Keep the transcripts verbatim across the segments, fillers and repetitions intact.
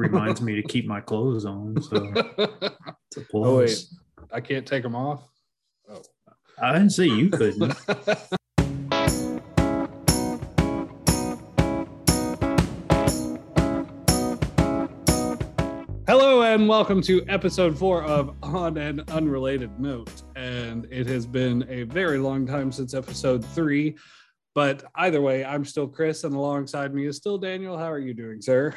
reminds me to keep my clothes on. So it's a plus. Oh, wait. I can't take them off? Oh. I didn't say you couldn't. Hello and welcome to episode four of On an Unrelated Note. And it has been a very long time since episode three. But either way, I'm still Chris, and alongside me is still Daniel. How are you doing, sir?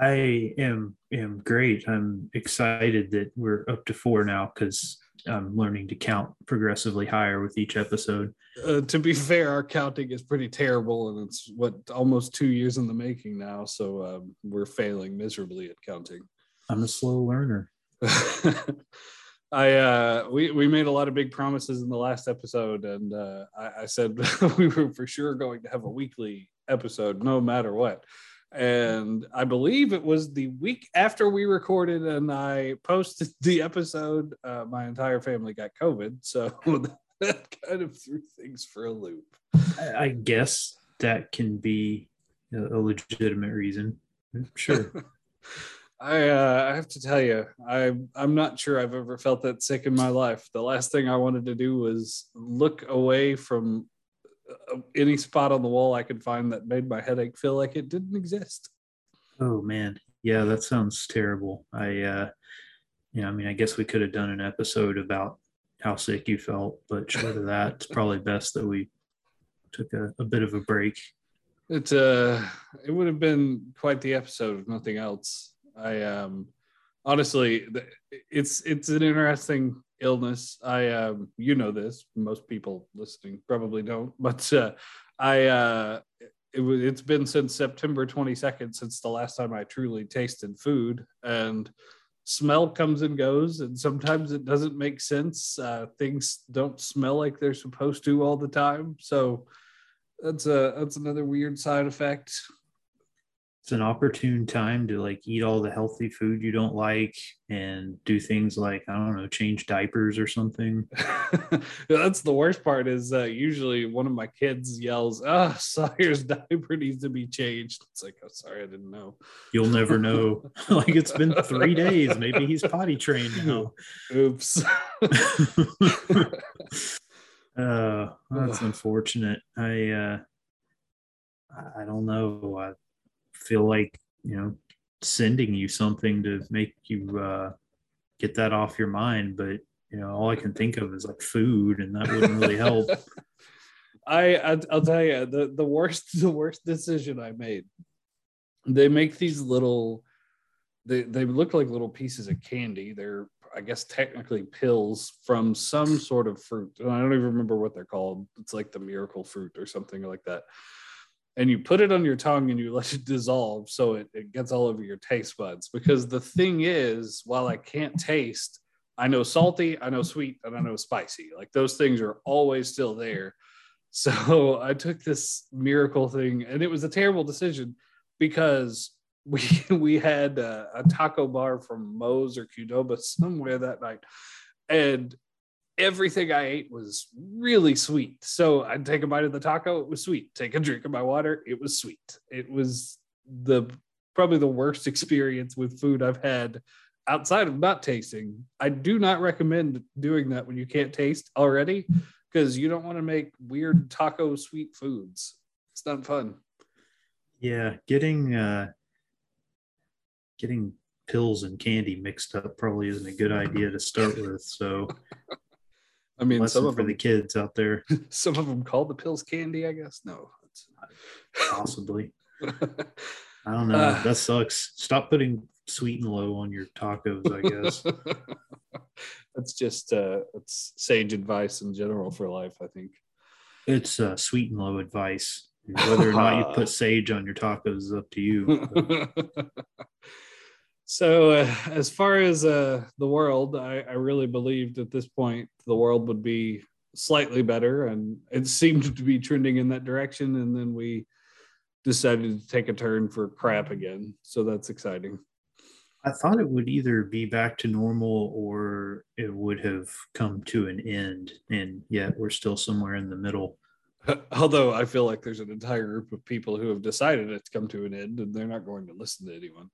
I am am great. I'm excited that we're up to four now because I'm learning to count progressively higher with each episode. Uh, to be fair, our counting is pretty terrible, and it's what almost two years in the making now. So um, we're failing miserably at counting. I'm a slow learner. I uh, we we made a lot of big promises in the last episode, and uh, I, I said we were for sure going to have a weekly episode, no matter what. And I believe it was the week after we recorded and I posted the episode, uh, my entire family got COVID. So that kind of threw things for a loop. I guess that can be a legitimate reason. Sure. I uh, I have to tell you, I, I'm not sure I've ever felt that sick in my life. The last thing I wanted to do was look away from any spot on the wall I could find that made my headache feel like it didn't exist. Oh man, yeah, that sounds terrible. I, uh, you know, I mean, I guess we could have done an episode about how sick you felt, but short of that, it's probably best that we took a, a bit of a break. It's uh, it would have been quite the episode if nothing else. I um, honestly, it's it's an interesting illness. I um you know this, most people listening probably don't, but uh I uh it was it's been since September twenty-second since the last time I truly tasted food, and smell comes and goes, and sometimes it doesn't make sense. Uh things don't smell like they're supposed to all the time, so that's a that's another weird side effect. It's an opportune time to like eat all the healthy food you don't like and do things like, I don't know, change diapers or something. That's the worst part is uh, usually one of my kids yells, "Oh, Sawyer's diaper needs to be changed." It's like, "Oh, sorry, I didn't know." You'll never know. Like, it's been three days. Maybe he's potty trained now. Oops. uh, well, that's unfortunate. I, uh, I don't know. I, feel like, you know, sending you something to make you uh get that off your mind, but you know, all I can think of is like food, and that wouldn't really help. I I'll tell you, the the worst the worst decision I made, they make these little they they look like little pieces of candy. They're, I guess, technically pills from some sort of fruit, and I don't even remember what they're called. It's like the miracle fruit or something like that. And you put it on your tongue and you let it dissolve so it, it gets all over your taste buds. Because the thing is, while I can't taste, I know salty, I know sweet, and I know spicy. Like, those things are always still there. So I took this miracle thing, and it was a terrible decision because we we had a, a taco bar from Moe's or Qdoba somewhere that night. And everything I ate was really sweet. So I'd take a bite of the taco, it was sweet. Take a drink of my water, it was sweet. It was the probably the worst experience with food I've had outside of not tasting. I do not recommend doing that when you can't taste already, because you don't want to make weird taco sweet foods. It's not fun. Yeah, getting uh, getting pills and candy mixed up probably isn't a good idea to start with. So. I mean, Lesson some of for them, the kids out there. Some of them call the pills candy, I guess. No, it's not. Possibly. I don't know. Uh, that sucks. Stop putting sweet and low on your tacos, I guess. That's just uh, that's sage advice in general for life, I think. It's uh, sweet and low advice. Whether or not you put sage on your tacos is up to you. So uh, as far as uh, the world, I, I really believed at this point the world would be slightly better, and it seemed to be trending in that direction. And then we decided to take a turn for crap again. So that's exciting. I thought it would either be back to normal or it would have come to an end. And yet we're still somewhere in the middle. Although I feel like there's an entire group of people who have decided it's come to an end, and they're not going to listen to anyone.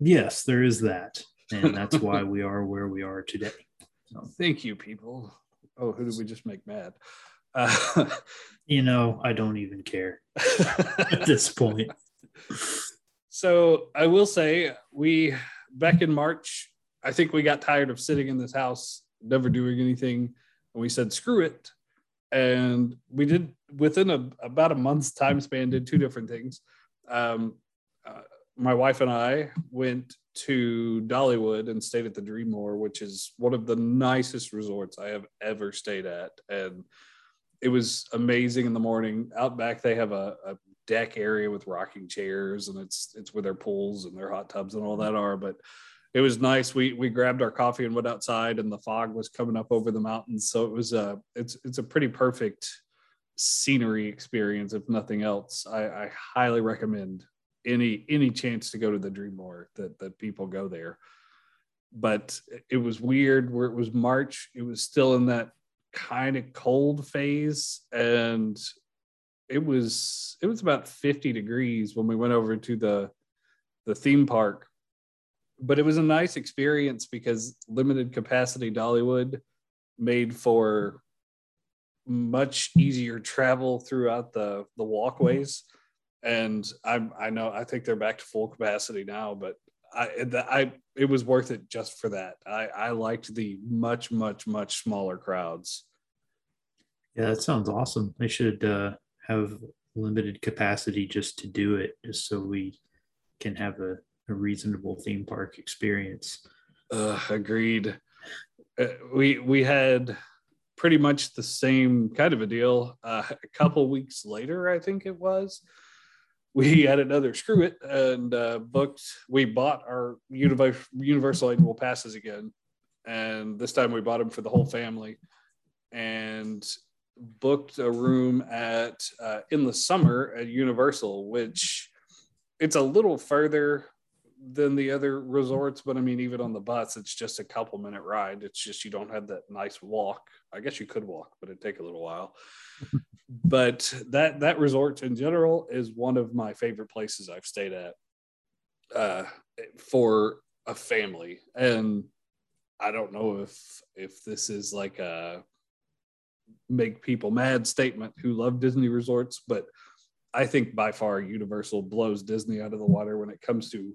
yes, there is that. And that's why we are where we are today. So. Thank you, people. Oh, who did we just make mad? Uh, you know, I don't even care at this point. So I will say, we, back in March, I think we got tired of sitting in this house, never doing anything. And we said, screw it. And we did, within a, about a month's time span, did two different things. Um, uh, my wife and I went to Dollywood and stayed at the DreamMore, which is one of the nicest resorts I have ever stayed at. And it was amazing in the morning. Out back, they have a, a deck area with rocking chairs, and it's it's where their pools and their hot tubs and all that are. But it was nice. We we grabbed our coffee and went outside, and the fog was coming up over the mountains. So it was a, it's, it's a pretty perfect scenery experience, if nothing else. I, I highly recommend any any chance to go to the DreamMore, that that people go there. But it was weird where it was March. It was still in that kind of cold phase, and it was it was about fifty degrees when we went over to the the theme park. But it was a nice experience because limited capacity Dollywood made for much easier travel throughout the the walkways. And I, I know, I think they're back to full capacity now, but I, the, I, it was worth it just for that. I, I liked the much, much, much smaller crowds. Yeah, that sounds awesome. They should uh, have limited capacity just to do it, just so we can have a, a reasonable theme park experience. Uh, agreed. Uh, we we had pretty much the same kind of a deal. Uh, a couple weeks later, I think it was. We had another screw it and uh, booked. We bought our univ- Universal annual passes again, and this time we bought them for the whole family, and booked a room at uh, in the summer at Universal, which it's a little further than the other resorts, but I mean, even on the bus, it's just a couple minute ride. It's just you don't have that nice walk. I guess you could walk, but it'd take a little while. But that that resort in general is one of my favorite places I've stayed at uh, for a family. And I don't know if if this is like a make people mad statement who love Disney resorts, but I think by far Universal blows Disney out of the water when it comes to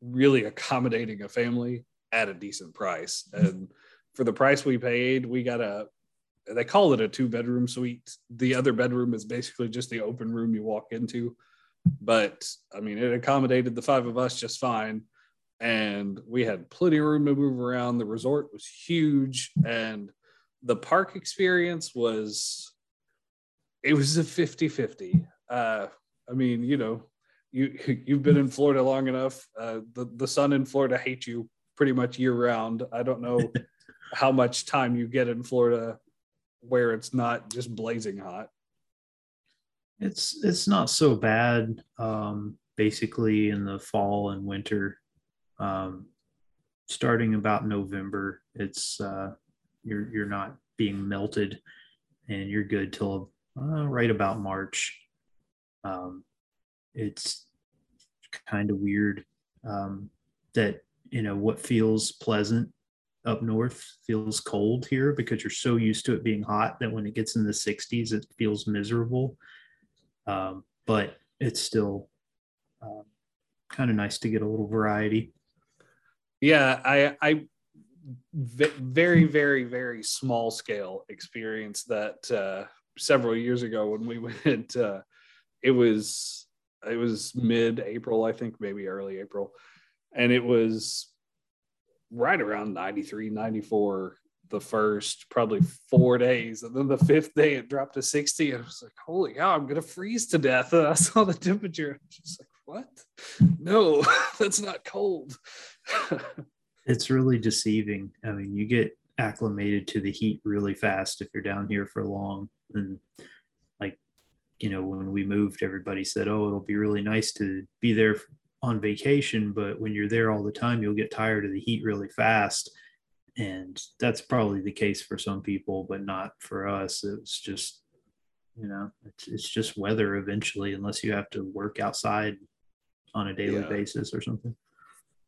really accommodating a family at a decent price. And for the price we paid, we got a, they call it a two bedroom suite. The other bedroom is basically just the open room you walk into. But I mean, it accommodated the five of us just fine. And we had plenty of room to move around. The resort was huge. And the park experience was, it was a fifty-fifty. Uh, I mean, you know, you, you've been in Florida long enough. Uh, the, the sun in Florida hates you pretty much year round. I don't know how much time you get in Florida where it's not just blazing hot. It's it's not so bad. Um, basically in the fall and winter, um, starting about November, it's uh, you're you're not being melted, and you're good till uh, right about March. Um, it's kind of weird um, that you know what feels pleasant up north feels cold here, because you're so used to it being hot that when it gets in the sixties, it feels miserable. Um, but it's still um, kind of nice to get a little variety. Yeah, I, I very, very, very small scale experience that uh, several years ago when we went, uh, it was, it was mid-April, I think, maybe early April. And it was right around ninety-three, ninety-four the first probably four days, and then the fifth day it dropped to sixty, and I was like, holy cow, I'm gonna freeze to death. And I saw the temperature, I was just like, what? No, that's not cold. It's really deceiving. I mean, you get acclimated to the heat really fast if you're down here for long. And like, you know, when we moved, everybody said, oh, it'll be really nice to be there for- on vacation, but when you're there all the time, you'll get tired of the heat really fast. And that's probably the case for some people, but not for us. It's just, you know, it's, it's just weather eventually, unless you have to work outside on a daily yeah. basis or something.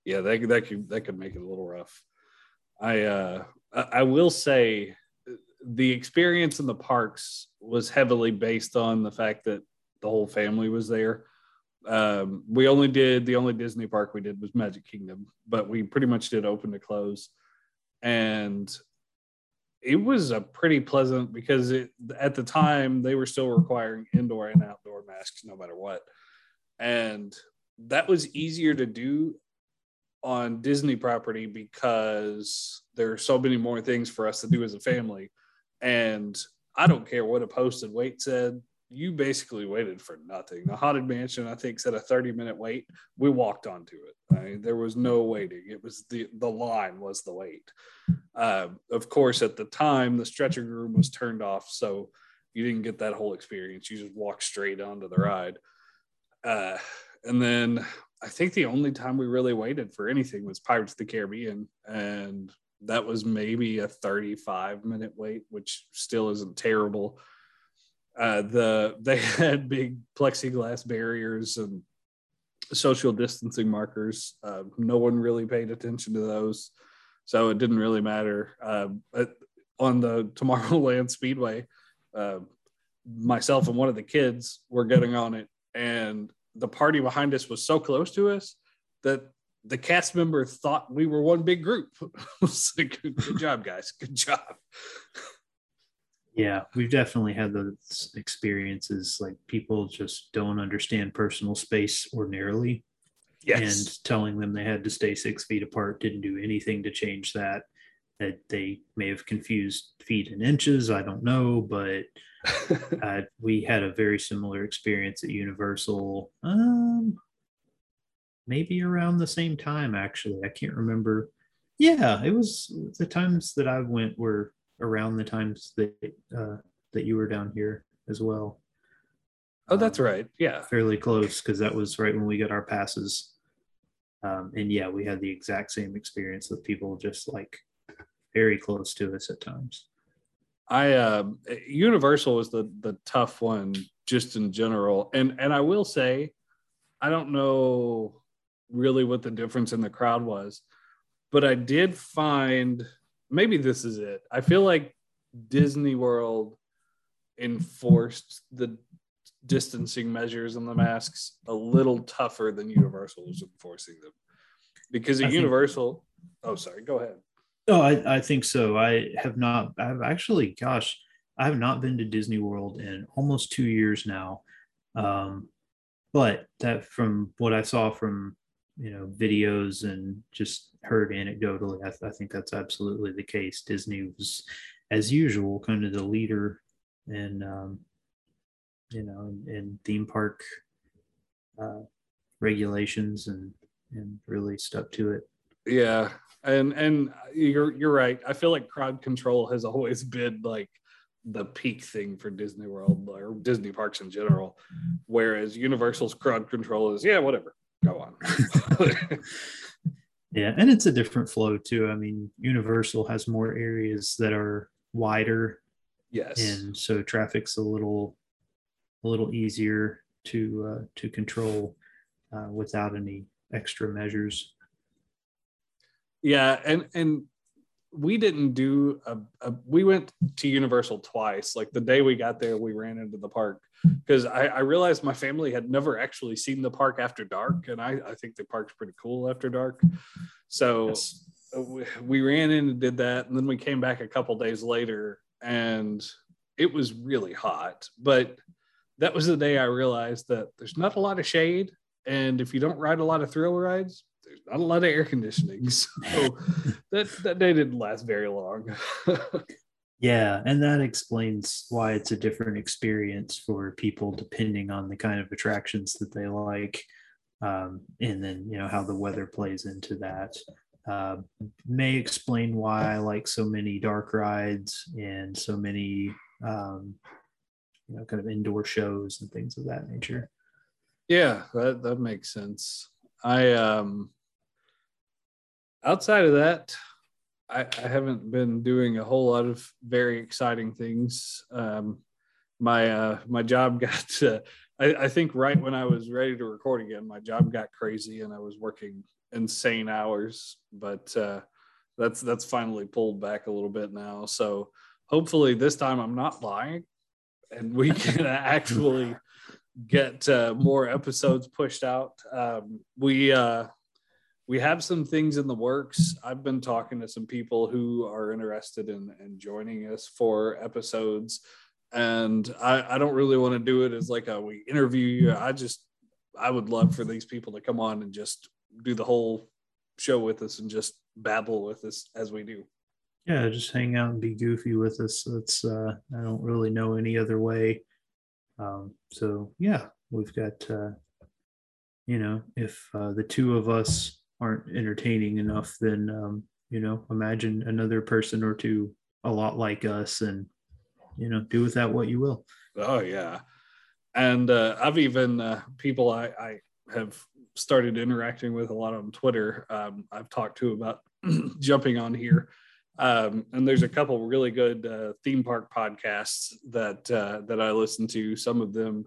yeah, that that could that could make it a little rough. I uh, I will say the experience in the parks was heavily based on the fact that the whole family was there. Um, we only did the only Disney park we did was Magic Kingdom, but we pretty much did open to close, and it was a pretty pleasant because it, at the time they were still requiring indoor and outdoor masks no matter what, and that was easier to do on Disney property because there are so many more things for us to do as a family, and I don't care what a posted wait said. You basically waited for nothing. The Haunted Mansion, I think, said a thirty-minute wait. We walked onto it. I mean, there was no waiting. It was the the line was the wait. Uh, of course, at the time, the stretcher room was turned off, so you didn't get that whole experience. You just walked straight onto the ride. Uh, and then I think the only time we really waited for anything was Pirates of the Caribbean, and that was maybe a thirty-five-minute wait, which still isn't terrible. Uh, the they had big plexiglass barriers and social distancing markers. Uh, no one really paid attention to those, so it didn't really matter. Uh, but on the Tomorrowland Speedway, uh, myself and one of the kids were getting on it, and the party behind us was so close to us that the cast member thought we were one big group. I was like, good, good job, guys. Good job. Yeah, we've definitely had those experiences. Like people just don't understand personal space ordinarily. Yes. And telling them they had to stay six feet apart didn't do anything to change that. That they may have confused feet and inches. I don't know, but uh, we had a very similar experience at Universal. Um, maybe around the same time, actually. I can't remember. Yeah, it was the times that I went were around the times that uh, that you were down here as well. Oh, that's um, right. Yeah. Fairly close, because that was right when we got our passes. Um, and yeah, we had the exact same experience with people just like very close to us at times. I uh, Universal was the the tough one just in general. And and I will say, I don't know really what the difference in the crowd was, but I did find... Maybe this is it. I feel like Disney World enforced the distancing measures and the masks a little tougher than Universal was enforcing them. Because at I Universal... Think, oh, sorry. Go ahead. No, I, I think so. I have not... I've actually... Gosh, I have not been to Disney World in almost two years now. Um, but that from what I saw from... you know, videos and just heard anecdotally, I, th- I think that's absolutely the case. Disney was, as usual, kind of the leader in, um, you know, in, in theme park uh, regulations and and really stuck to it. Yeah, and and you're you're right. I feel like crowd control has always been like the peak thing for Disney World or Disney parks in general, whereas Universal's crowd control is yeah, whatever. Go on. Yeah, and it's a different flow too. I mean, Universal has more areas that are wider. Yes. And so traffic's a little a little easier to uh, to control uh, without any extra measures. Yeah, and and we didn't do a, a we went to Universal twice. Like the day we got there, we ran into the park. Because I, I realized my family had never actually seen the park after dark, and I, I think the park's pretty cool after dark. So yes. we, we ran in and did that, and then we came back a couple days later, and it was really hot. But that was the day I realized that there's not a lot of shade, and if you don't ride a lot of thrill rides, there's not a lot of air conditioning. So that, that day didn't last very long. Yeah, and that explains why it's a different experience for people depending on the kind of attractions that they like, um, and then, you know, how the weather plays into that. Uh, may explain why I like so many dark rides and so many, um, you know, kind of indoor shows and things of that nature. Yeah, that, that makes sense. I um, outside of that, I, I haven't been doing a whole lot of very exciting things. Um, my uh, my job got, uh, I, I think right when I was ready to record again, my job got crazy and I was working insane hours, but uh, that's that's finally pulled back a little bit now. So hopefully this time I'm not lying, and we can actually get uh, more episodes pushed out. Um, we uh, we have some things in the works. I've been talking to some people who are interested in, in joining us for episodes, and I, I don't really want to do it as like a we interview you. I just I would love for these people to come on and just do the whole show with us and just babble with us as we do. Yeah, just hang out and be goofy with us. That's uh, I don't really know any other way. Um, so yeah, we've got, uh, you know, if uh, the two of us aren't entertaining enough, then, um, you know, imagine another person or two a lot like us, and, you know, do with that what you will. Oh yeah. And uh, I've even uh, people I, I have started interacting with a lot on Twitter. Um, I've talked to about jumping on here. Um, and there's a couple really good uh, theme park podcasts that uh, that I listen to. Some of them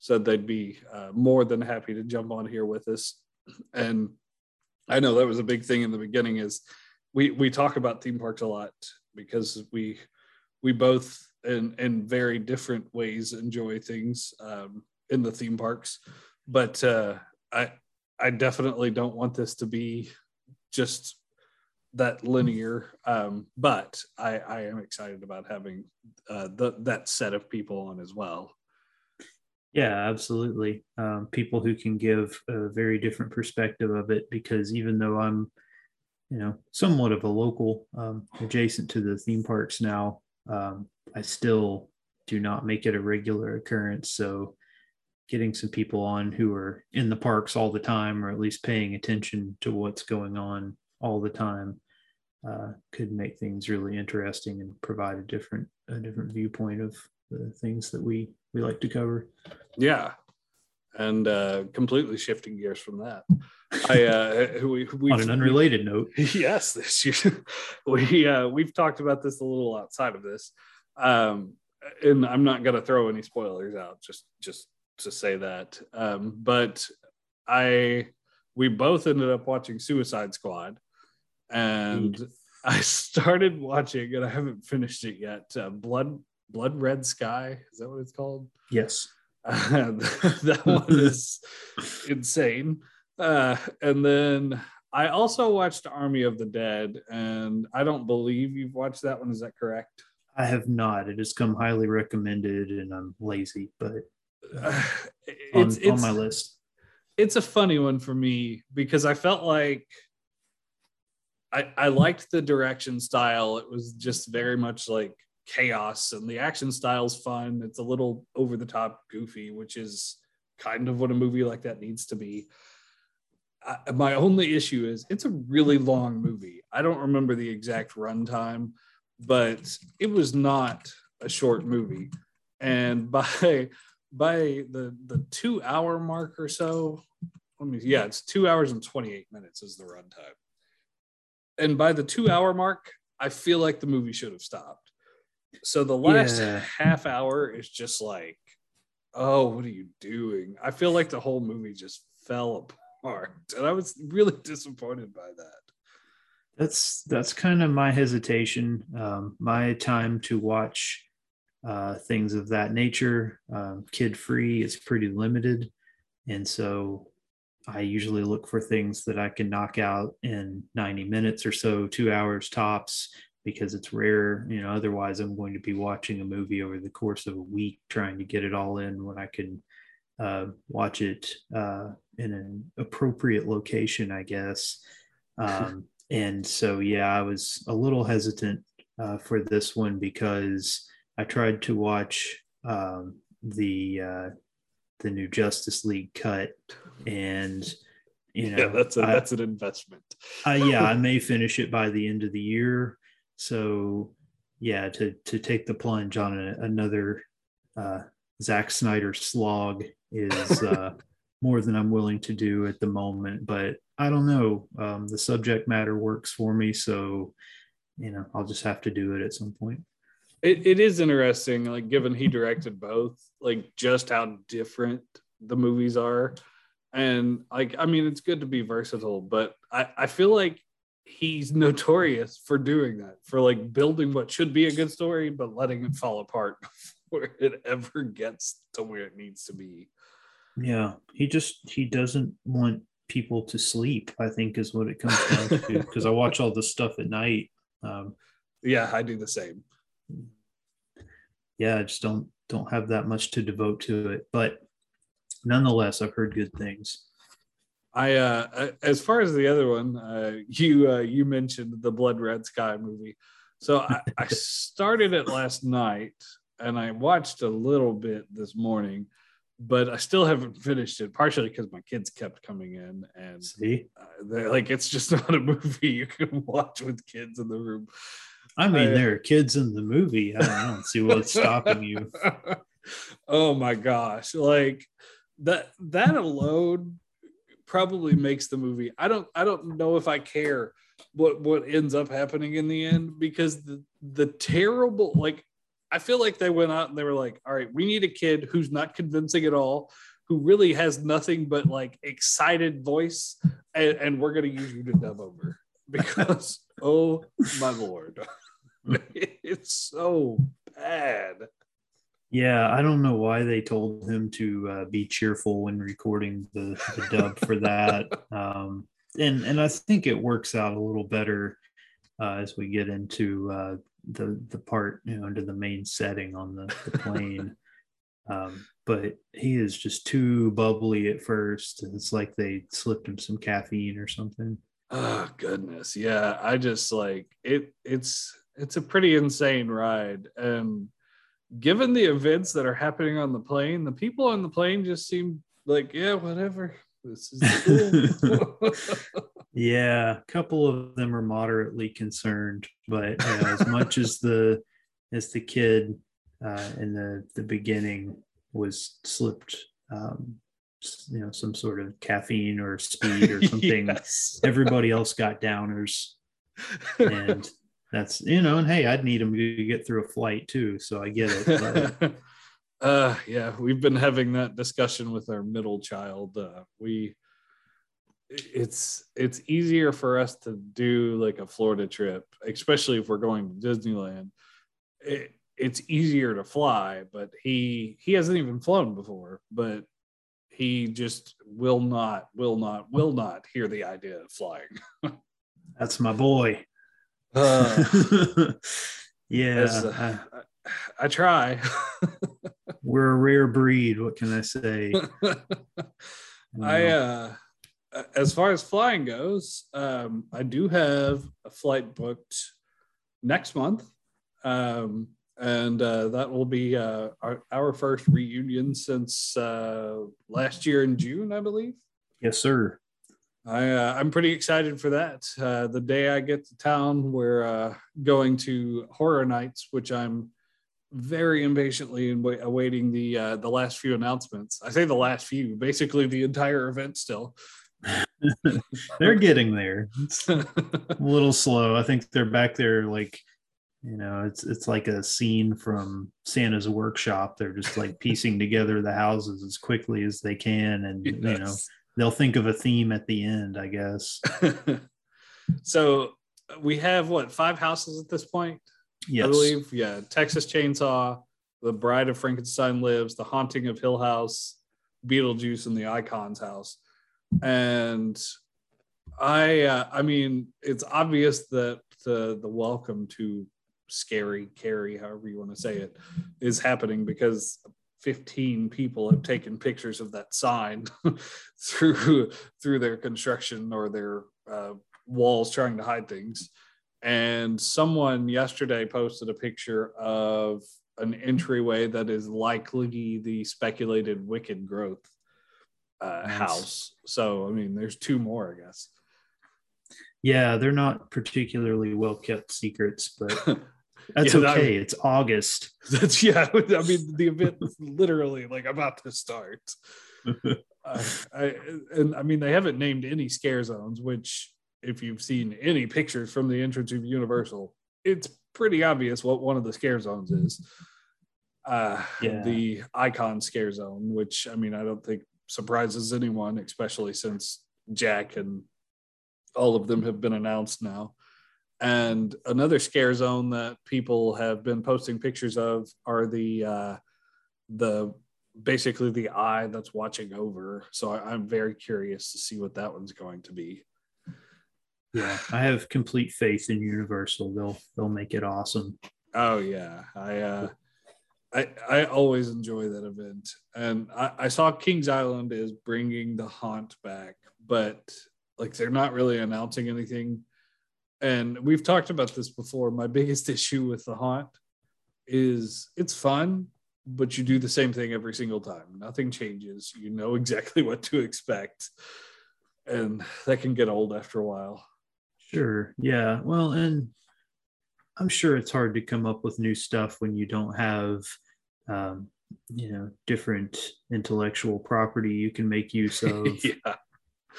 said they'd be uh, more than happy to jump on here with us. And I know that was a big thing in the beginning, is we we talk about theme parks a lot because we we both in in very different ways enjoy things um, in the theme parks. But uh, I I definitely don't want this to be just that linear, um, but I, I am excited about having uh, the, that set of people on as well. Yeah, absolutely. Um, people who can give a very different perspective of it, because even though I'm, you know, somewhat of a local um, adjacent to the theme parks now, um, I still do not make it a regular occurrence. So getting some people on who are in the parks all the time, or at least paying attention to what's going on all the time, uh, could make things really interesting and provide a different a different viewpoint of the things that we, we like to cover. Yeah, and uh, completely shifting gears from that. I uh, we, we, On an unrelated note. Yes, this year, we, uh, we've talked about this a little outside of this, um, and I'm not going to throw any spoilers out, just, just to say that. Um, but I we both ended up watching Suicide Squad. And Indeed. I started watching, and I haven't finished it yet. Uh, Blood Blood Red Sky, is that what it's called? Yes. Uh, that one is insane. Uh, and then I also watched Army of the Dead, and I don't believe you've watched that one. Is that correct? I have not. It has come highly recommended, and I'm lazy, but uh, it's, on, it's on my list. It's a funny one for me because I felt like I, I liked the direction style. It was just very much like chaos, and the action style's fun. It's a little over the top goofy, which is kind of what a movie like that needs to be. I, my only issue is it's a really long movie. I don't remember the exact runtime, but it was not a short movie. And by by the, the two hour mark or so, let me, yeah, it's two hours and twenty-eight minutes is the runtime. And by the two-hour mark, I feel like the movie should have stopped. So the last yeah. half hour is just like, oh, what are you doing? I feel like the whole movie just fell apart, and I was really disappointed by that. That's that's kind of my hesitation. Um, my time to watch uh, things of that nature, um, kid-free, is pretty limited, and so I usually look for things that I can knock out in ninety minutes or so, two hours tops, because it's rare, you know, otherwise I'm going to be watching a movie over the course of a week, trying to get it all in when I can uh, watch it uh, in an appropriate location, I guess. Um, and so, yeah, I was a little hesitant uh, for this one because I tried to watch um, the, uh, the new Justice League cut, and you know, yeah, that's a, I, that's an investment. uh, yeah, I may finish it by the end of the year. So yeah, to to take the plunge on a, another uh, Zack Snyder slog is uh, more than I'm willing to do at the moment. But I don't know, um, the subject matter works for me, so you know, I'll just have to do it at some point. It it is interesting, like given he directed both, like just how different the movies are. And like, I mean, it's good to be versatile, but I, I feel like he's notorious for doing that, for like building what should be a good story, but letting it fall apart before it ever gets to where it needs to be. Yeah. He just, he doesn't want people to sleep, I think is what it comes down to. Cause I watch all this stuff at night. Um, yeah, I do the same. Yeah. I just don't, don't have that much to devote to it, but nonetheless, I've heard good things. I, uh, as far as the other one, uh, you, uh, you mentioned the Blood Red Sky movie. So I, I started it last night and I watched a little bit this morning, but I still haven't finished it, partially because my kids kept coming in and see, uh, like, it's just not a movie you can watch with kids in the room. I mean, I, there are kids in the movie. I don't, I don't see what's stopping you. Oh my gosh. Like, That that alone probably makes the movie. I don't I don't know if I care what, what ends up happening in the end, because the, the terrible, like, I feel like they went out and they were like, all right, we need a kid who's not convincing at all, who really has nothing but like excited voice, and, and we're going to use you to dub over because, oh my Lord, it's so bad. Yeah, I don't know why they told him to uh, be cheerful when recording the, the dub for that. Um, and and I think it works out a little better uh, as we get into uh, the the part, you know, into the main setting on the, the plane. Um, but he is just too bubbly at first. It's like they slipped him some caffeine or something. Oh, goodness. Yeah, I just like it. It's it's a pretty insane ride. And given the events that are happening on the plane, the people on the plane just seem like, yeah, whatever. This is cool. Yeah, a couple of them are moderately concerned, but uh, as much as the as the kid uh, in the the beginning was slipped, um, you know, some sort of caffeine or speed or something, yes. Everybody else got downers, and. That's, you know, and hey, I'd need them to get through a flight too, so I get it. But... uh, yeah, we've been having that discussion with our middle child. Uh, we, it's it's easier for us to do like a Florida trip, especially if we're going to Disneyland. It, it's easier to fly, but he he hasn't even flown before, but he just will not, will not, will not hear the idea of flying. That's my boy. Uh, yeah, as, uh, I, I try. We're a rare breed. What can I say? I, uh, as far as flying goes, um, I do have a flight booked next month, um, and uh, that will be uh, our, our first reunion since uh, last year in June, I believe. Yes, sir. I, uh, I'm pretty excited for that. Uh, the day I get to town, we're uh, going to Horror Nights, which I'm very impatiently awaiting the uh, the last few announcements. I say the last few, basically the entire event still. They're getting there. It's a little slow. I think they're back there like, you know, it's it's like a scene from Santa's workshop. They're just like piecing together the houses as quickly as they can, and yes. You know. They'll think of a theme at the end, I guess. So we have, what, five houses at this point? Yes. I believe, yeah. Texas Chainsaw, the Bride of Frankenstein Lives, the Haunting of Hill House, Beetlejuice, and the Icon's House. And I, uh, I mean, it's obvious that the, the welcome to Scary Carrie, however you want to say it, is happening because... fifteen people have taken pictures of that sign through through their construction or their uh, walls trying to hide things. And someone yesterday posted a picture of an entryway that is likely the speculated Wicked Growth uh, nice. house. So, I mean, there's two more, I guess. Yeah, they're not particularly well-kept secrets, but... That's yeah, okay. That, it's August. That's yeah. I mean, the event is literally like about to start. uh, I, and I mean, they haven't named any scare zones. Which, if you've seen any pictures from the entrance of Universal, it's pretty obvious what one of the scare zones is. Uh, yeah. The Icon Scare Zone, which I mean, I don't think surprises anyone, especially since Jack and all of them have been announced now. And another scare zone that people have been posting pictures of are the uh, the basically the eye that's watching over. So I, I'm very curious to see what that one's going to be. Yeah, I have complete faith in Universal. They'll they'll make it awesome. Oh yeah, I uh, I I always enjoy that event, and I, I saw Kings Island is bringing the Haunt back, but like they're not really announcing anything. And we've talked about this before. My biggest issue with the Haunt is it's fun, but you do the same thing every single time. Nothing changes. You know exactly what to expect, and that can get old after a while. Sure. Yeah. Well, and I'm sure it's hard to come up with new stuff when you don't have, um, you know, different intellectual property you can make use of. Yeah.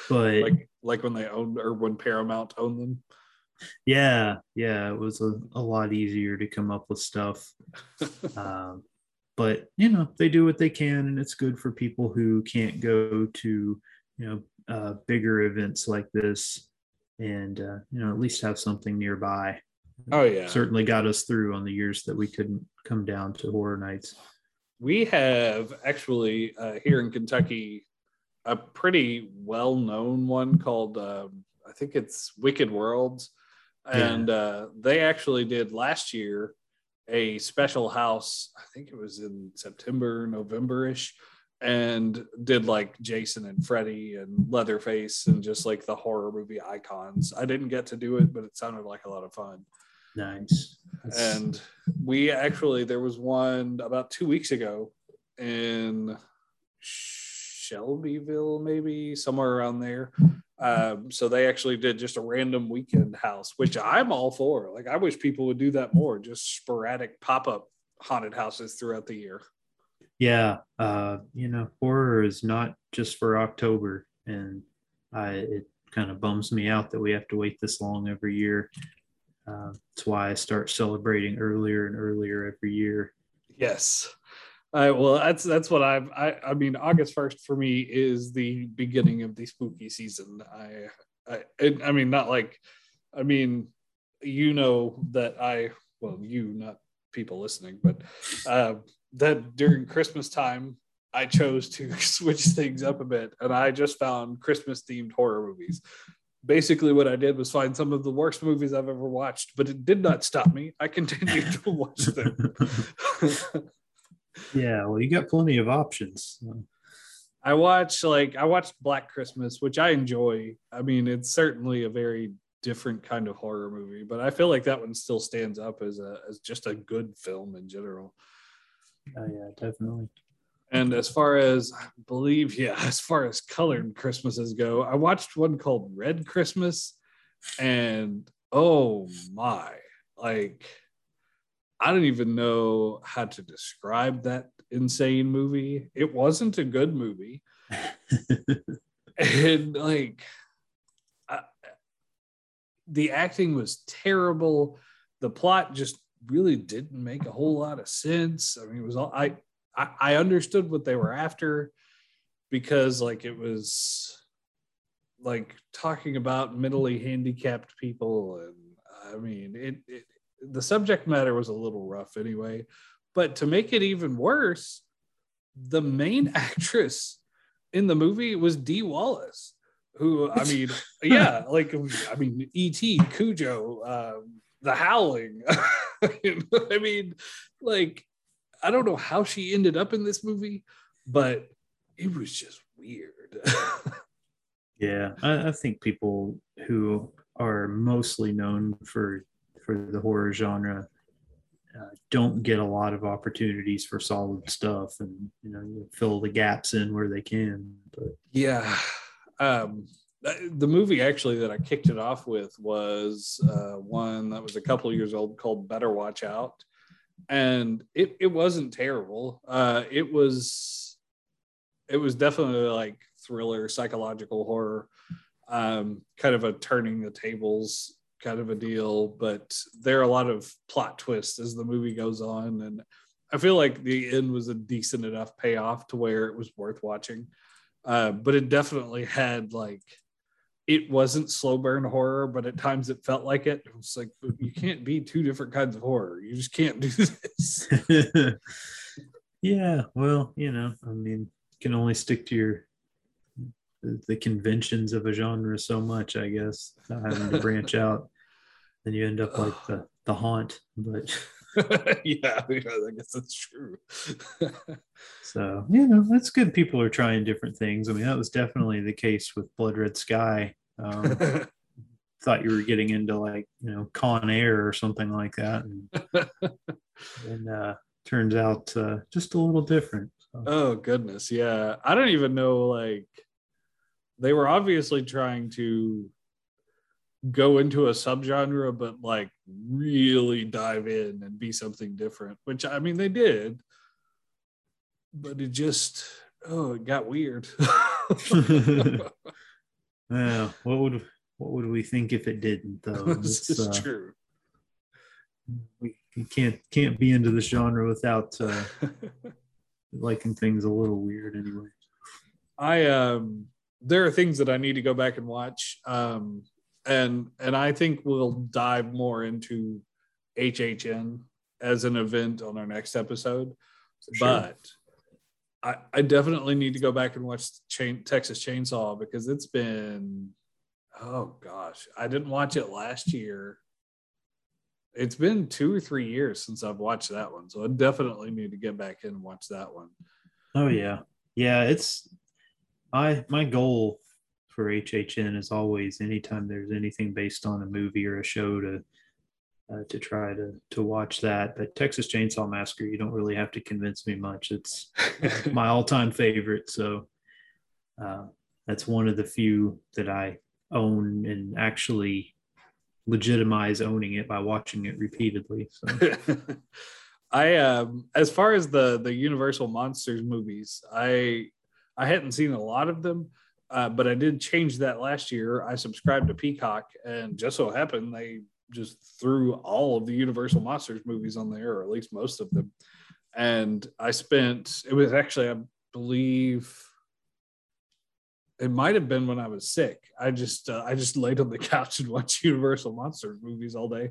But like, like when they owned or when Paramount owned them. Yeah. Yeah. It was a, a lot easier to come up with stuff. um, but, you know, they do what they can, and it's good for people who can't go to, you know, uh, bigger events like this, and uh, you know, at least have something nearby. Oh yeah, certainly got us through on the years that we couldn't come down to Horror Nights. We have actually uh, here in Kentucky a pretty well-known one called um, I think it's Wicked Worlds, and yeah. uh, they actually did last year a special house. I think it was in September, November-ish. And did like Jason and Freddy and Leatherface and just like the horror movie icons. I didn't get to do it, but it sounded like a lot of fun. Nice. That's... And we actually, there was one about two weeks ago in Shelbyville, maybe somewhere around there. Um, so they actually did just a random weekend house, which I'm all for. Like, I wish people would do that more, just sporadic pop-up haunted houses throughout the year. Yeah, uh, you know, horror is not just for October, and I, it kind of bums me out that we have to wait this long every year. Uh, that's why I start celebrating earlier and earlier every year. Yes, I, well, that's that's what I've, I I mean, August first for me is the beginning of the spooky season. I I, I mean, not like, I mean, you know that I, well, you, not people listening, but. Uh, that during Christmas time, I chose to switch things up a bit, and I just found Christmas themed horror movies. Basically what I did was find some of the worst movies I've ever watched, but it did not stop me. I continued to watch them. Yeah. Well, you got plenty of options. I watched like, I watched Black Christmas, which I enjoy. I mean, it's certainly a very different kind of horror movie, but I feel like that one still stands up as a, as just a good film in general. Oh yeah, definitely. And as far as I believe, yeah, as far as colored Christmases go, I watched one called Red Christmas, and oh my, like I don't even know how to describe that insane movie. It wasn't a good movie. And like I, the acting was terrible. The plot just really didn't make a whole lot of sense. I mean, it was all I, I I understood what they were after, because like it was like talking about mentally handicapped people, and I mean it, it the subject matter was a little rough anyway. But to make it even worse, the main actress in the movie was Dee Wallace, who I mean yeah like I mean E T, Cujo, um The Howling. I mean, like, I don't know how she ended up in this movie, but it was just weird. Yeah, I, I think people who are mostly known for for the horror genre uh, don't get a lot of opportunities for solid stuff, and you know, fill the gaps in where they can. But yeah. Um, The movie actually that I kicked it off with was uh, one that was a couple of years old called Better Watch Out. And it, it wasn't terrible. Uh, it was it was definitely like thriller, psychological horror, um, kind of a turning the tables kind of a deal. But there are a lot of plot twists as the movie goes on. And I feel like the end was a decent enough payoff to where it was worth watching. Uh, but it definitely had, like, it wasn't slow burn horror, but at times it felt like it. It was like, you can't be two different kinds of horror. You just can't do this. Yeah, well, you know, I mean, you can only stick to your the conventions of a genre so much, I guess, not having to branch out. Then you end up like the, the Haunt, but... yeah, I guess that's true. So, you know, that's good. People are trying different things. I mean, that was definitely the case with Blood Red Sky. Um, thought you were getting into, like, you know, Con Air or something like that. And, and uh, turns out uh, just a little different. So. Oh, goodness. Yeah. I don't even know, like, they were obviously trying to go into a subgenre, but like really dive in and be something different, which I mean they did, but it just oh it got weird. Yeah, what would what would we think if it didn't though? This is uh, true. We can't can't be into this genre without uh, liking things a little weird anyway. I um there are things that I need to go back and watch. Um, And and I think we'll dive more into H H N as an event on our next episode. Sure. But I, I definitely need to go back and watch Chain, Texas Chainsaw because it's been, oh gosh, I didn't watch it last year. It's been two or three years since I've watched that one. So I definitely need to get back in and watch that one. Oh, yeah. Yeah, it's I my goal for H H N is always anytime there's anything based on a movie or a show to uh, to try to to watch that. But Texas Chainsaw Massacre, you don't really have to convince me much. It's my all-time favorite, so uh, that's one of the few that I own and actually legitimize owning it by watching it repeatedly. So. I um, as far as the the Universal Monsters movies, I I hadn't seen a lot of them. Uh, but I did change that last year. I subscribed to Peacock, and just so happened they just threw all of the Universal Monsters movies on there, or at least most of them. And I spent, it was actually, I believe, it might have been when I was sick. I just uh, I just laid on the couch and watched Universal Monsters movies all day.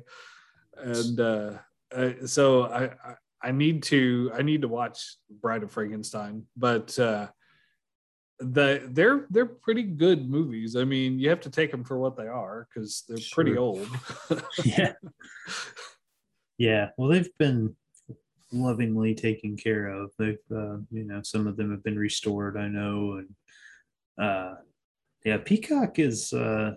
And uh, uh, so I, I I need to I need to watch Bride of Frankenstein, but. Uh, The, they're they're pretty good movies. I mean, you have to take them for what they are because they're sure. pretty old. Yeah, yeah. Well, they've been lovingly taken care of. They've, uh, you know, some of them have been restored. I know, and uh, yeah, Peacock is uh,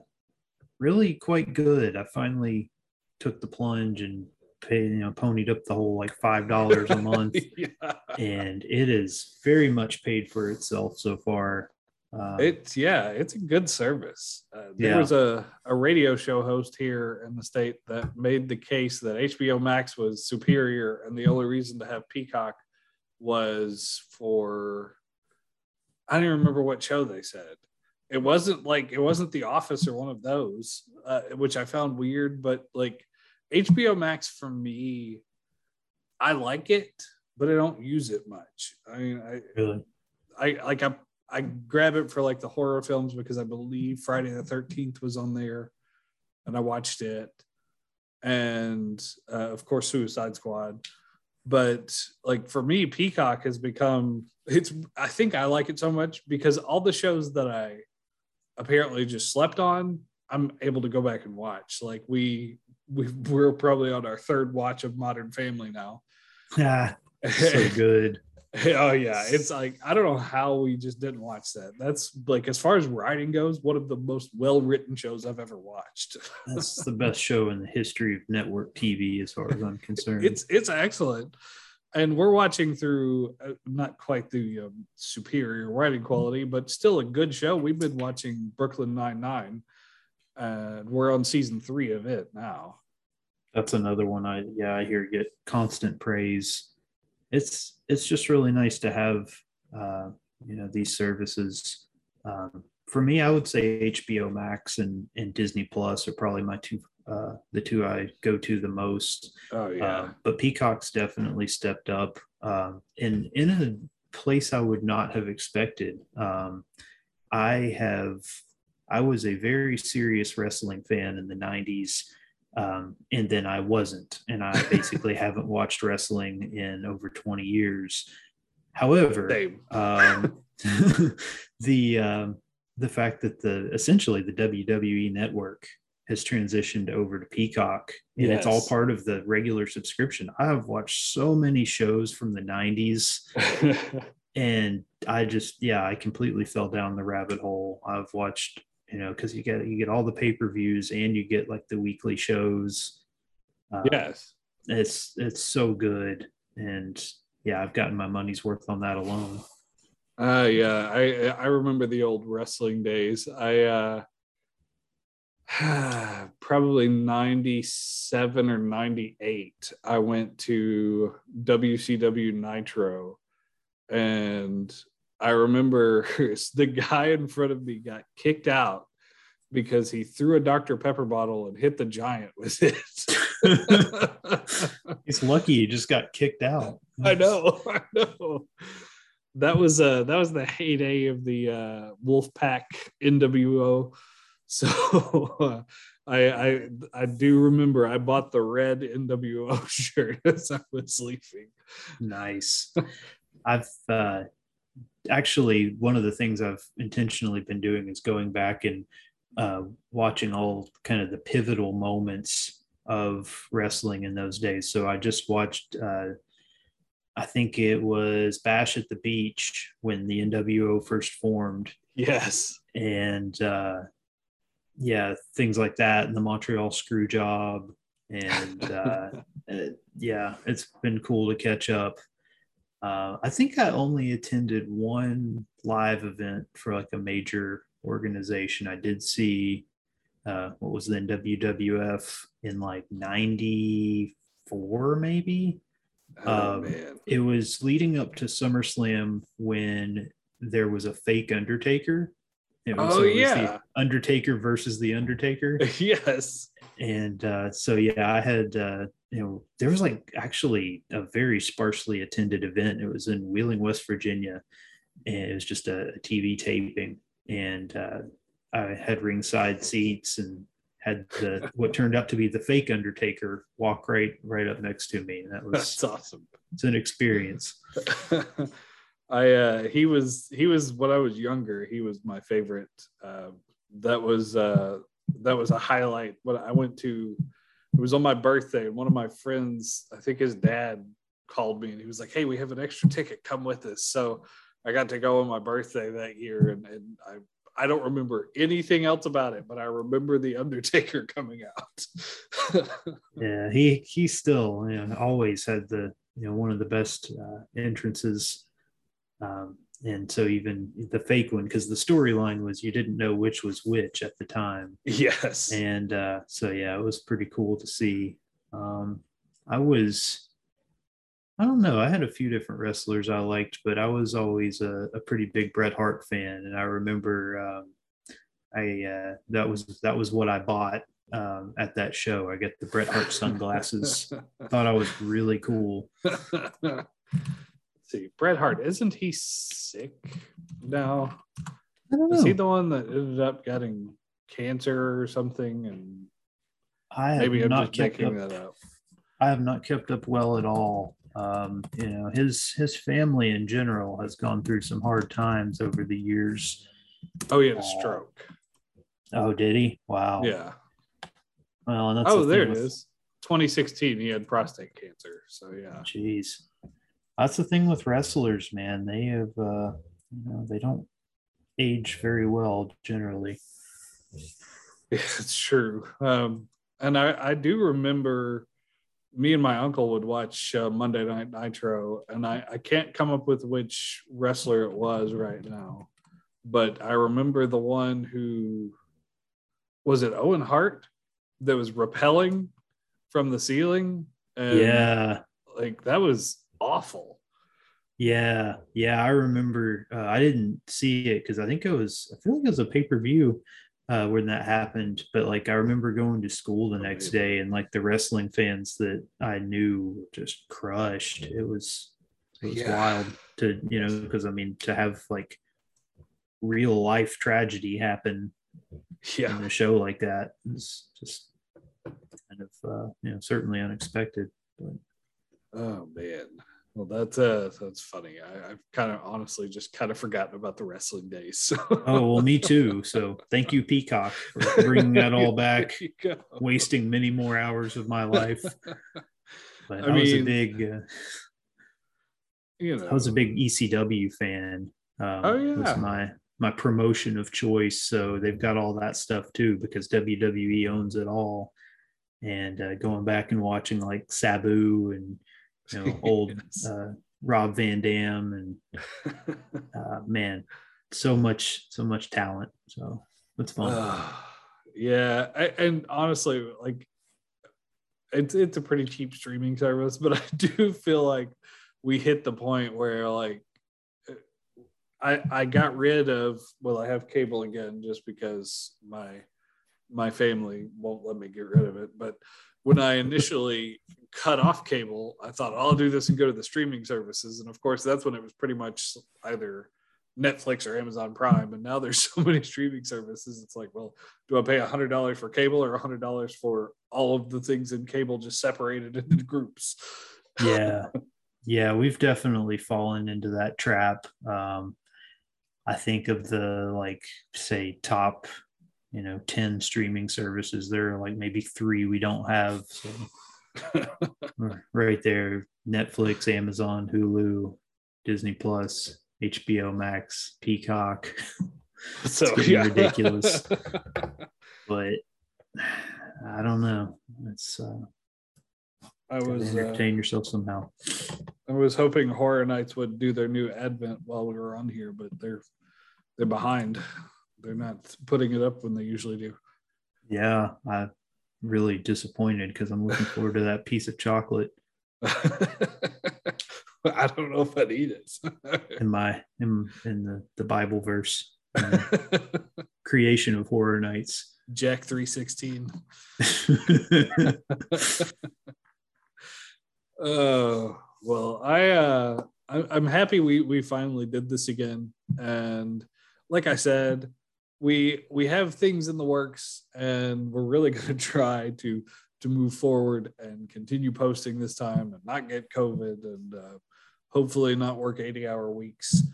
really quite good. I finally took the plunge and paid, you know, ponied up the whole like five dollars a month. Yeah. And it is very much paid for itself so far. Um, it's yeah it's a good service. Uh, there yeah. was a a radio show host here in the state that made the case that H B O Max was superior, and the only reason to have Peacock was for, I don't even remember what show they said. It wasn't like it wasn't The Office or one of those, uh, which I found weird. But like H B O Max for me, I like it, but I don't use it much. I mean, I really? I like I I grab it for like the horror films because I believe Friday the thirteenth was on there, and I watched it, and uh, of course Suicide Squad. But like for me, Peacock has become it's. I think I like it so much because all the shows that I apparently just slept on, I'm able to go back and watch. Like we. We've, we're probably on our third watch of Modern Family now. Ah, so good. Oh yeah, it's like I don't know how we just didn't watch that. That's like, as far as writing goes, one of the most well-written shows I've ever watched. That's the best show in the history of network T V, as far as I'm concerned. It's it's excellent, and we're watching through uh, not quite the um, superior writing quality, but still a good show. We've been watching Brooklyn Nine-Nine. Uh, we're on season three of it now. That's another one I yeah I hear get constant praise. It's it's just really nice to have uh, you know these services. Um, for me, I would say H B O Max and, and Disney Plus are probably my two uh, the two I go to the most. Oh yeah, uh, but Peacock's definitely stepped up. Um, and in a place I would not have expected. Um, I have, I was a very serious wrestling fan in the nineties. Um, and then I wasn't, and I basically haven't watched wrestling in over twenty years. However, um, the, um, the fact that the, essentially the W W E network has transitioned over to Peacock, and yes. It's all part of the regular subscription. I have watched so many shows from the nineties and I just, yeah, I completely fell down the rabbit hole. I've watched, you know, cause you get, you get all the pay-per-views and you get like the weekly shows. Uh, yes. It's, it's so good. And yeah, I've gotten my money's worth on that alone. Uh, yeah. I, I remember the old wrestling days. I, uh, probably ninety-seven or ninety-eight, I went to W C W Nitro, and I remember the guy in front of me got kicked out because he threw a Doctor Pepper bottle and hit the giant with it. He's lucky he just got kicked out. I know, I know. That was uh that was the heyday of the uh, Wolfpack N W O. So uh, I, I I do remember I bought the red N W O shirt as I was leaving. Nice. I've uh, actually, one of the things I've intentionally been doing is going back and uh, watching all kind of the pivotal moments of wrestling in those days. So I just watched, uh, I think it was Bash at the Beach when the N W O first formed. Yes. And uh yeah, things like that, and the Montreal screw job, and uh, it, yeah, it's been cool to catch up. Uh, I think I only attended one live event for like a major organization. I did see uh, what was then W W F in like ninety-four, maybe. Oh, um, man. It was leading up to SummerSlam when there was a fake Undertaker. It was, oh, so it was yeah. The Undertaker versus the Undertaker. Yes. And uh, so, yeah, I had, uh, you know, there was like actually a very sparsely attended event. It was in Wheeling, West Virginia. And it was just a, a T V taping. And uh, I had ringside seats and had the what turned out to be the fake Undertaker walk right, right up next to me. And that was That's awesome. It's an experience. I uh he was he was when I was younger, he was my favorite. Uh, that was uh that was a highlight. When I went to, it was on my birthday, and one of my friends, I think his dad, called me and he was like, "Hey, we have an extra ticket, come with us." So I got to go on my birthday that year, and, and I I don't remember anything else about it, but I remember the Undertaker coming out. Yeah, he he still, you know, always had the, you know, one of the best uh, entrances. Um, and so even the fake one, because the storyline was you didn't know which was which at the time. Yes. And uh, so, yeah, it was pretty cool to see. Um, I was, I don't know, I had a few different wrestlers I liked, but I was always a, a pretty big Bret Hart fan. And I remember um, I uh, that was that was what I bought um, at that show. I got the Bret Hart sunglasses. Thought I was really cool. See, Bret Hart, isn't he sick now? I don't know. Is he the one that ended up getting cancer or something? And I maybe I'm not just making that up. I have not kept up well at all. Um, you know, his his family in general has gone through some hard times over the years. Oh, he had a stroke. Uh, oh, did he? Wow. Yeah. Well, and that's oh, the there it with... is. twenty sixteen, he had prostate cancer. So yeah. Jeez. That's the thing with wrestlers, man. They have, uh, you know, they don't age very well generally. It's true. Um, and I, I do remember me and my uncle would watch uh, Monday Night Nitro, and I, I can't come up with which wrestler it was right now, but I remember the one who, was it Owen Hart, that was rappelling from the ceiling? And, yeah. Like, that was awful. Yeah, yeah. I remember uh, I didn't see it because I think it was I feel like it was a pay-per-view uh when that happened, but like I remember going to school the next day and like the wrestling fans that I knew just crushed. It was It was yeah. wild to, you know, because I mean, to have like real life tragedy happen yeah. in a show like that is just kind of, uh, you know, certainly unexpected. But. Oh, man. Well, that's uh, that's funny. I, I've kind of honestly just kind of forgotten about the wrestling days. So. Oh, well, me too. So thank you, Peacock, for bringing that all back, wasting many more hours of my life. But I, I mean, was a big, uh, you know, I was a big E C W fan. Um, oh yeah, it was my my promotion of choice. So they've got all that stuff too because W W E owns it all. And uh, going back and watching like Sabu and. You know, old yes. uh, Rob Van Dam and uh, man, so much, so much talent. So it's fun. Uh, yeah, I, and honestly, like it's it's a pretty cheap streaming service, but I do feel like we hit the point where like I I got rid of well, I have cable again just because my my family won't let me get rid of it, but. When I initially cut off cable, I thought oh, I'll do this and go to the streaming services. And of course, that's when it was pretty much either Netflix or Amazon Prime. And now there's so many streaming services. It's like, well, do I pay one hundred dollars for cable or one hundred dollars for all of the things in cable just separated into groups? Yeah. Yeah. We've definitely fallen into that trap. Um, I think of the, like, say, top. You know, ten streaming services. There are like maybe three we don't have. So. Right there, Netflix, Amazon, Hulu, Disney Plus, H B O Max, Peacock. So it's yeah. ridiculous. But I don't know. It's uh, I was entertain uh, yourself somehow. I was hoping Horror Nights would do their new advent while we were on here, but they're they're behind. They're not putting it up when they usually do. Yeah, I'm really disappointed because I'm looking forward to that piece of chocolate. I don't know if I need it. in my in, in the, the Bible verse, uh, creation of Horror Nights, Jack three sixteen. Oh well, I uh, I, I'm happy we we finally did this again, and like I said. We we have things in the works, and we're really going to try to to move forward and continue posting this time, and not get COVID, and uh, hopefully not work eighty-hour weeks.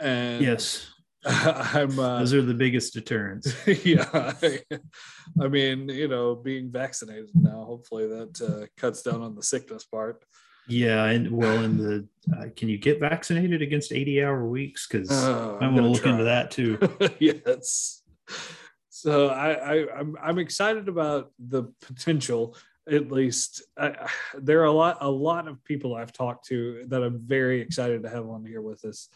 And yes, I'm. Uh, Those are the biggest deterrents. Yeah, I mean, you know, being vaccinated now, hopefully that uh, cuts down on the sickness part. Yeah, and well, in the uh, can you get vaccinated against eighty-hour weeks? Because oh, I want to look try. into that too. Yes. So I, I, I'm I'm excited about the potential. At least I, there are a lot a lot of people I've talked to that I'm very excited to have on here with us.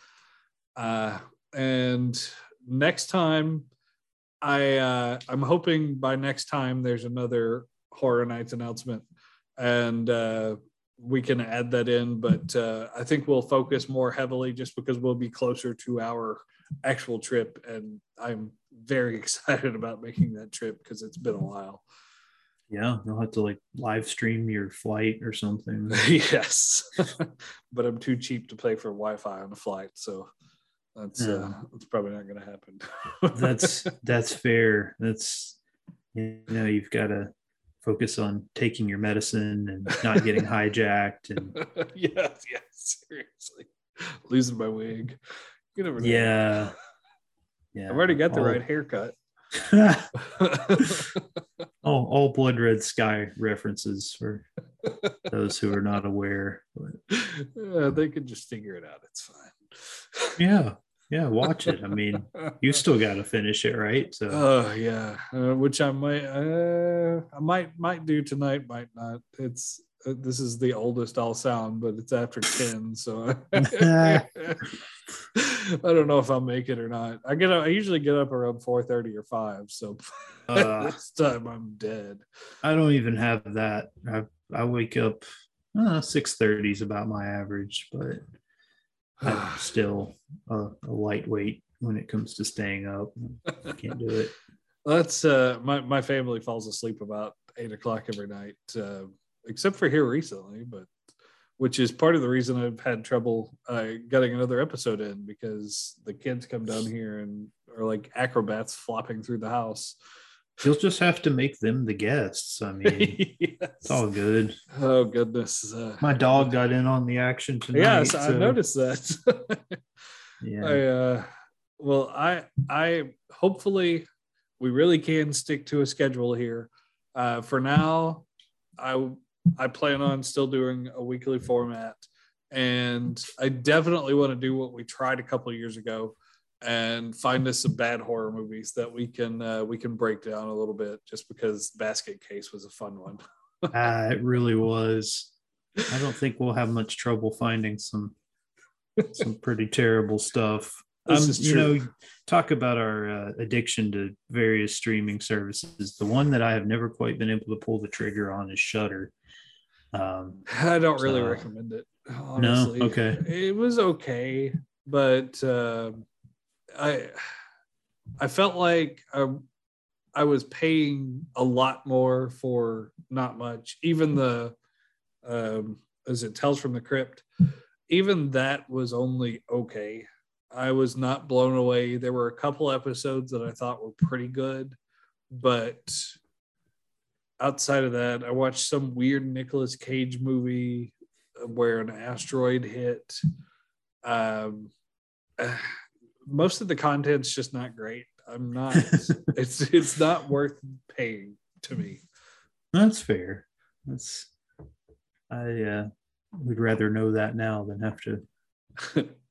Uh, and next time, I uh, I'm hoping by next time there's another Horror Nights announcement, and. Uh, we can add that in, but uh, I think we'll focus more heavily just because we'll be closer to our actual trip. And I'm very excited about making that trip because it's been a while. Yeah. You'll have to like live stream your flight or something. Yes. But I'm too cheap to pay for Wi-Fi on the flight. So that's, yeah. uh, that's probably not going to happen. that's, that's fair. That's, you know, you've got to, focus on taking your medicine and not getting hijacked. And yes, yes, seriously, losing my wig. You never know. Yeah, yeah. I've already got the all, right haircut. oh, all Blood Red Sky references for those who are not aware. Yeah, they could just figure it out. It's fine. Yeah. Yeah, watch it. I mean, you still got to finish it, right? So, oh yeah, uh, which I might, uh, I might, might do tonight, might not. It's uh, this is the oldest I'll sound, but it's after ten, so I don't know if I'll make it or not. I get, up, I usually get up around four thirty or five, so uh, this time I'm dead. I don't even have that. I I wake up uh, six thirty is about my average, but. I'm still a, a lightweight when it comes to staying up. I can't do it. That's uh, my my family falls asleep about eight o'clock every night, uh, except for here recently. But which is part of the reason I've had trouble uh, getting another episode in, because the kids come down here and are like acrobats flopping through the house. You'll just have to make them the guests. I mean, yes. It's all good. Oh, goodness. Uh, My dog got in on the action tonight. Yes, so. I noticed that. yeah. I, uh, well, I, I hopefully we really can stick to a schedule here. Uh, for now, I I plan on still doing a weekly format, and I definitely want to do what we tried a couple of years ago and find us some bad horror movies that we can uh, we can break down a little bit, just because Basket Case was a fun one. uh, it really was. I don't think we'll have much trouble finding some some pretty terrible stuff. Um, you know, talk about our uh, addiction to various streaming services. The one that I have never quite been able to pull the trigger on is Shudder. Um, I don't really so. recommend it, honestly. No? Okay. It was okay, but uh, I I felt like I, I was paying a lot more for not much. Even the, um, is it Tales from the Crypt? Even that was only okay. I was not blown away. There were a couple episodes that I thought were pretty good, but outside of that, I watched some weird Nicolas Cage movie where an asteroid hit. Um, uh, most of the content's just not great. I'm not, it's, it's not worth paying to me. That's fair. That's, I uh, would rather know that now than have to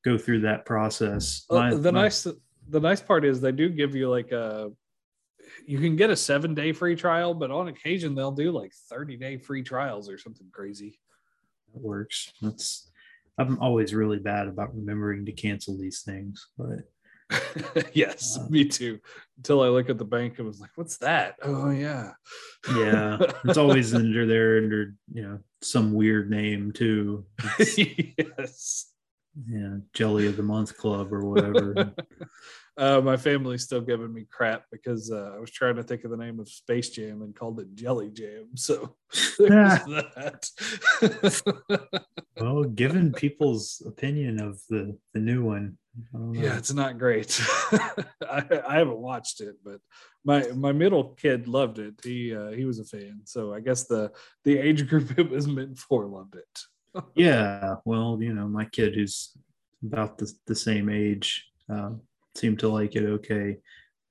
go through that process. My, the my... nice the nice part is they do give you like a, you can get a seven day free trial, but on occasion they'll do like thirty day free trials or something crazy. That works. That's, I'm always really bad about remembering to cancel these things, but yes, uh, me too. Until I look at the bank and was like, what's that? Oh yeah. Yeah. It's always under there under, you know, some weird name too. Yes. Yeah, Jelly of the Month Club or whatever. uh, my family's still giving me crap because uh, I was trying to think of the name of Space Jam and called it Jelly Jam. So there's that. Well, given people's opinion of the, the new one, I don't know. Yeah, it's not great. I, I haven't watched it, but my my middle kid loved it. He uh, he was a fan, so I guess the the age group it was meant for loved it. Yeah, well, you know, my kid who's about the, the same age uh, seemed to like it okay.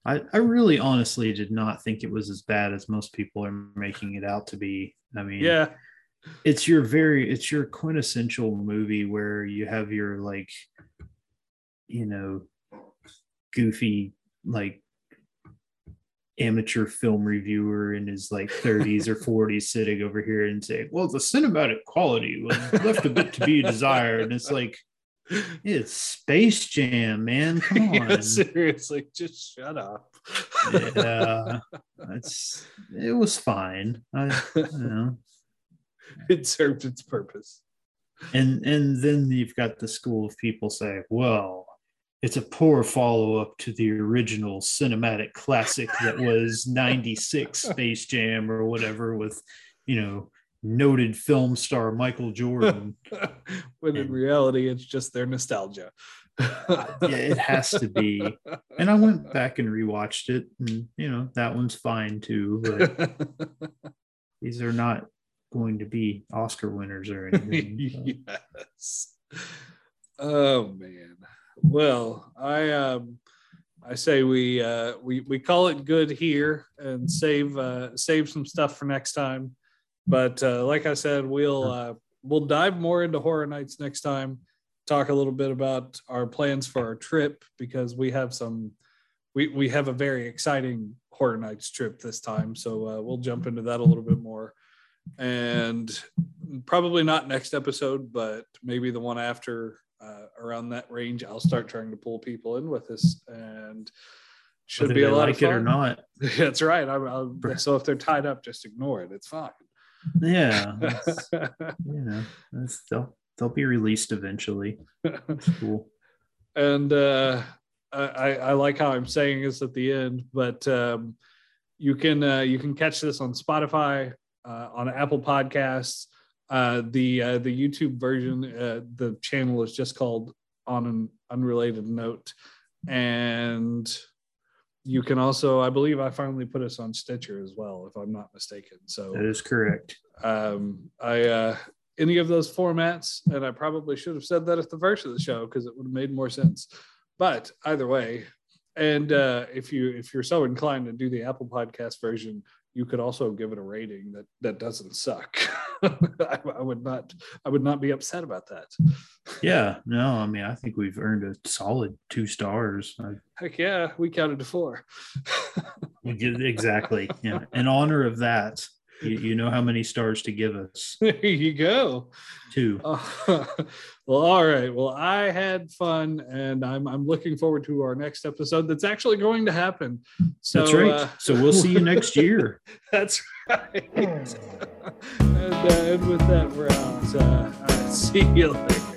I, I really honestly did not think it was as bad as most people are making it out to be. I mean, yeah, it's your very, it's your quintessential movie where you have your, like, you know, goofy, like, amateur film reviewer in his like thirties or forties sitting over here and saying, well, the cinematic quality was left a bit to be desired. And it's like, it's Space Jam, man. Come on. Yeah, seriously, just shut up. Yeah. It's, it was fine. I, I don't know. It served its purpose. And and then you've got the school of people say, well, it's a poor follow-up to the original cinematic classic that was ninety-six Space Jam or whatever with, you know, noted film star Michael Jordan. When and, in reality, it's just their nostalgia. Yeah, it has to be. And I went back and rewatched it, and, you know, that one's fine too. But these are not going to be Oscar winners or anything. So. Yes. Oh, man. Well, I um, I say we uh, we we call it good here and save uh, save some stuff for next time. But uh, like I said, we'll uh, we'll dive more into Horror Nights next time. Talk a little bit about our plans for our trip, because we have some we we have a very exciting Horror Nights trip this time. So uh, we'll jump into that a little bit more. And probably not next episode, but maybe the one after. Uh, around that range, I'll start trying to pull people in with us, and should Whether be a lot like of fun. It or not. That's right. I'm, I'm, so if they're tied up, just ignore it. It's fine. Yeah, that's, you know, that's, they'll they'll be released eventually. That's cool. And uh, I, I like how I'm saying this at the end, but um, you can uh, you can catch this on Spotify, uh, on Apple Podcasts. Uh, the uh, the YouTube version, uh, the channel is just called On an Unrelated Note. And you can also, I believe I finally put us on Stitcher as well, if I'm not mistaken. So that is correct. Um, I uh, any of those formats, and I probably should have said that at the first of the show because it would have made more sense. But either way, and uh, if you if you're so inclined to do the Apple Podcast version, you could also give it a rating that that doesn't suck. I, I would not I would not be upset about that. Yeah, no, I mean, I think we've earned a solid two stars. I, Heck yeah, we counted to four. Exactly. Yeah. In honor of that, you, you know how many stars to give us. There you go. Two. Uh, well, all right. Well, I had fun, and I'm I'm looking forward to our next episode. That's actually going to happen. So, that's right. Uh, so we'll see you next year. That's right. and, uh, and with that, we're out. Uh, all right, see you later.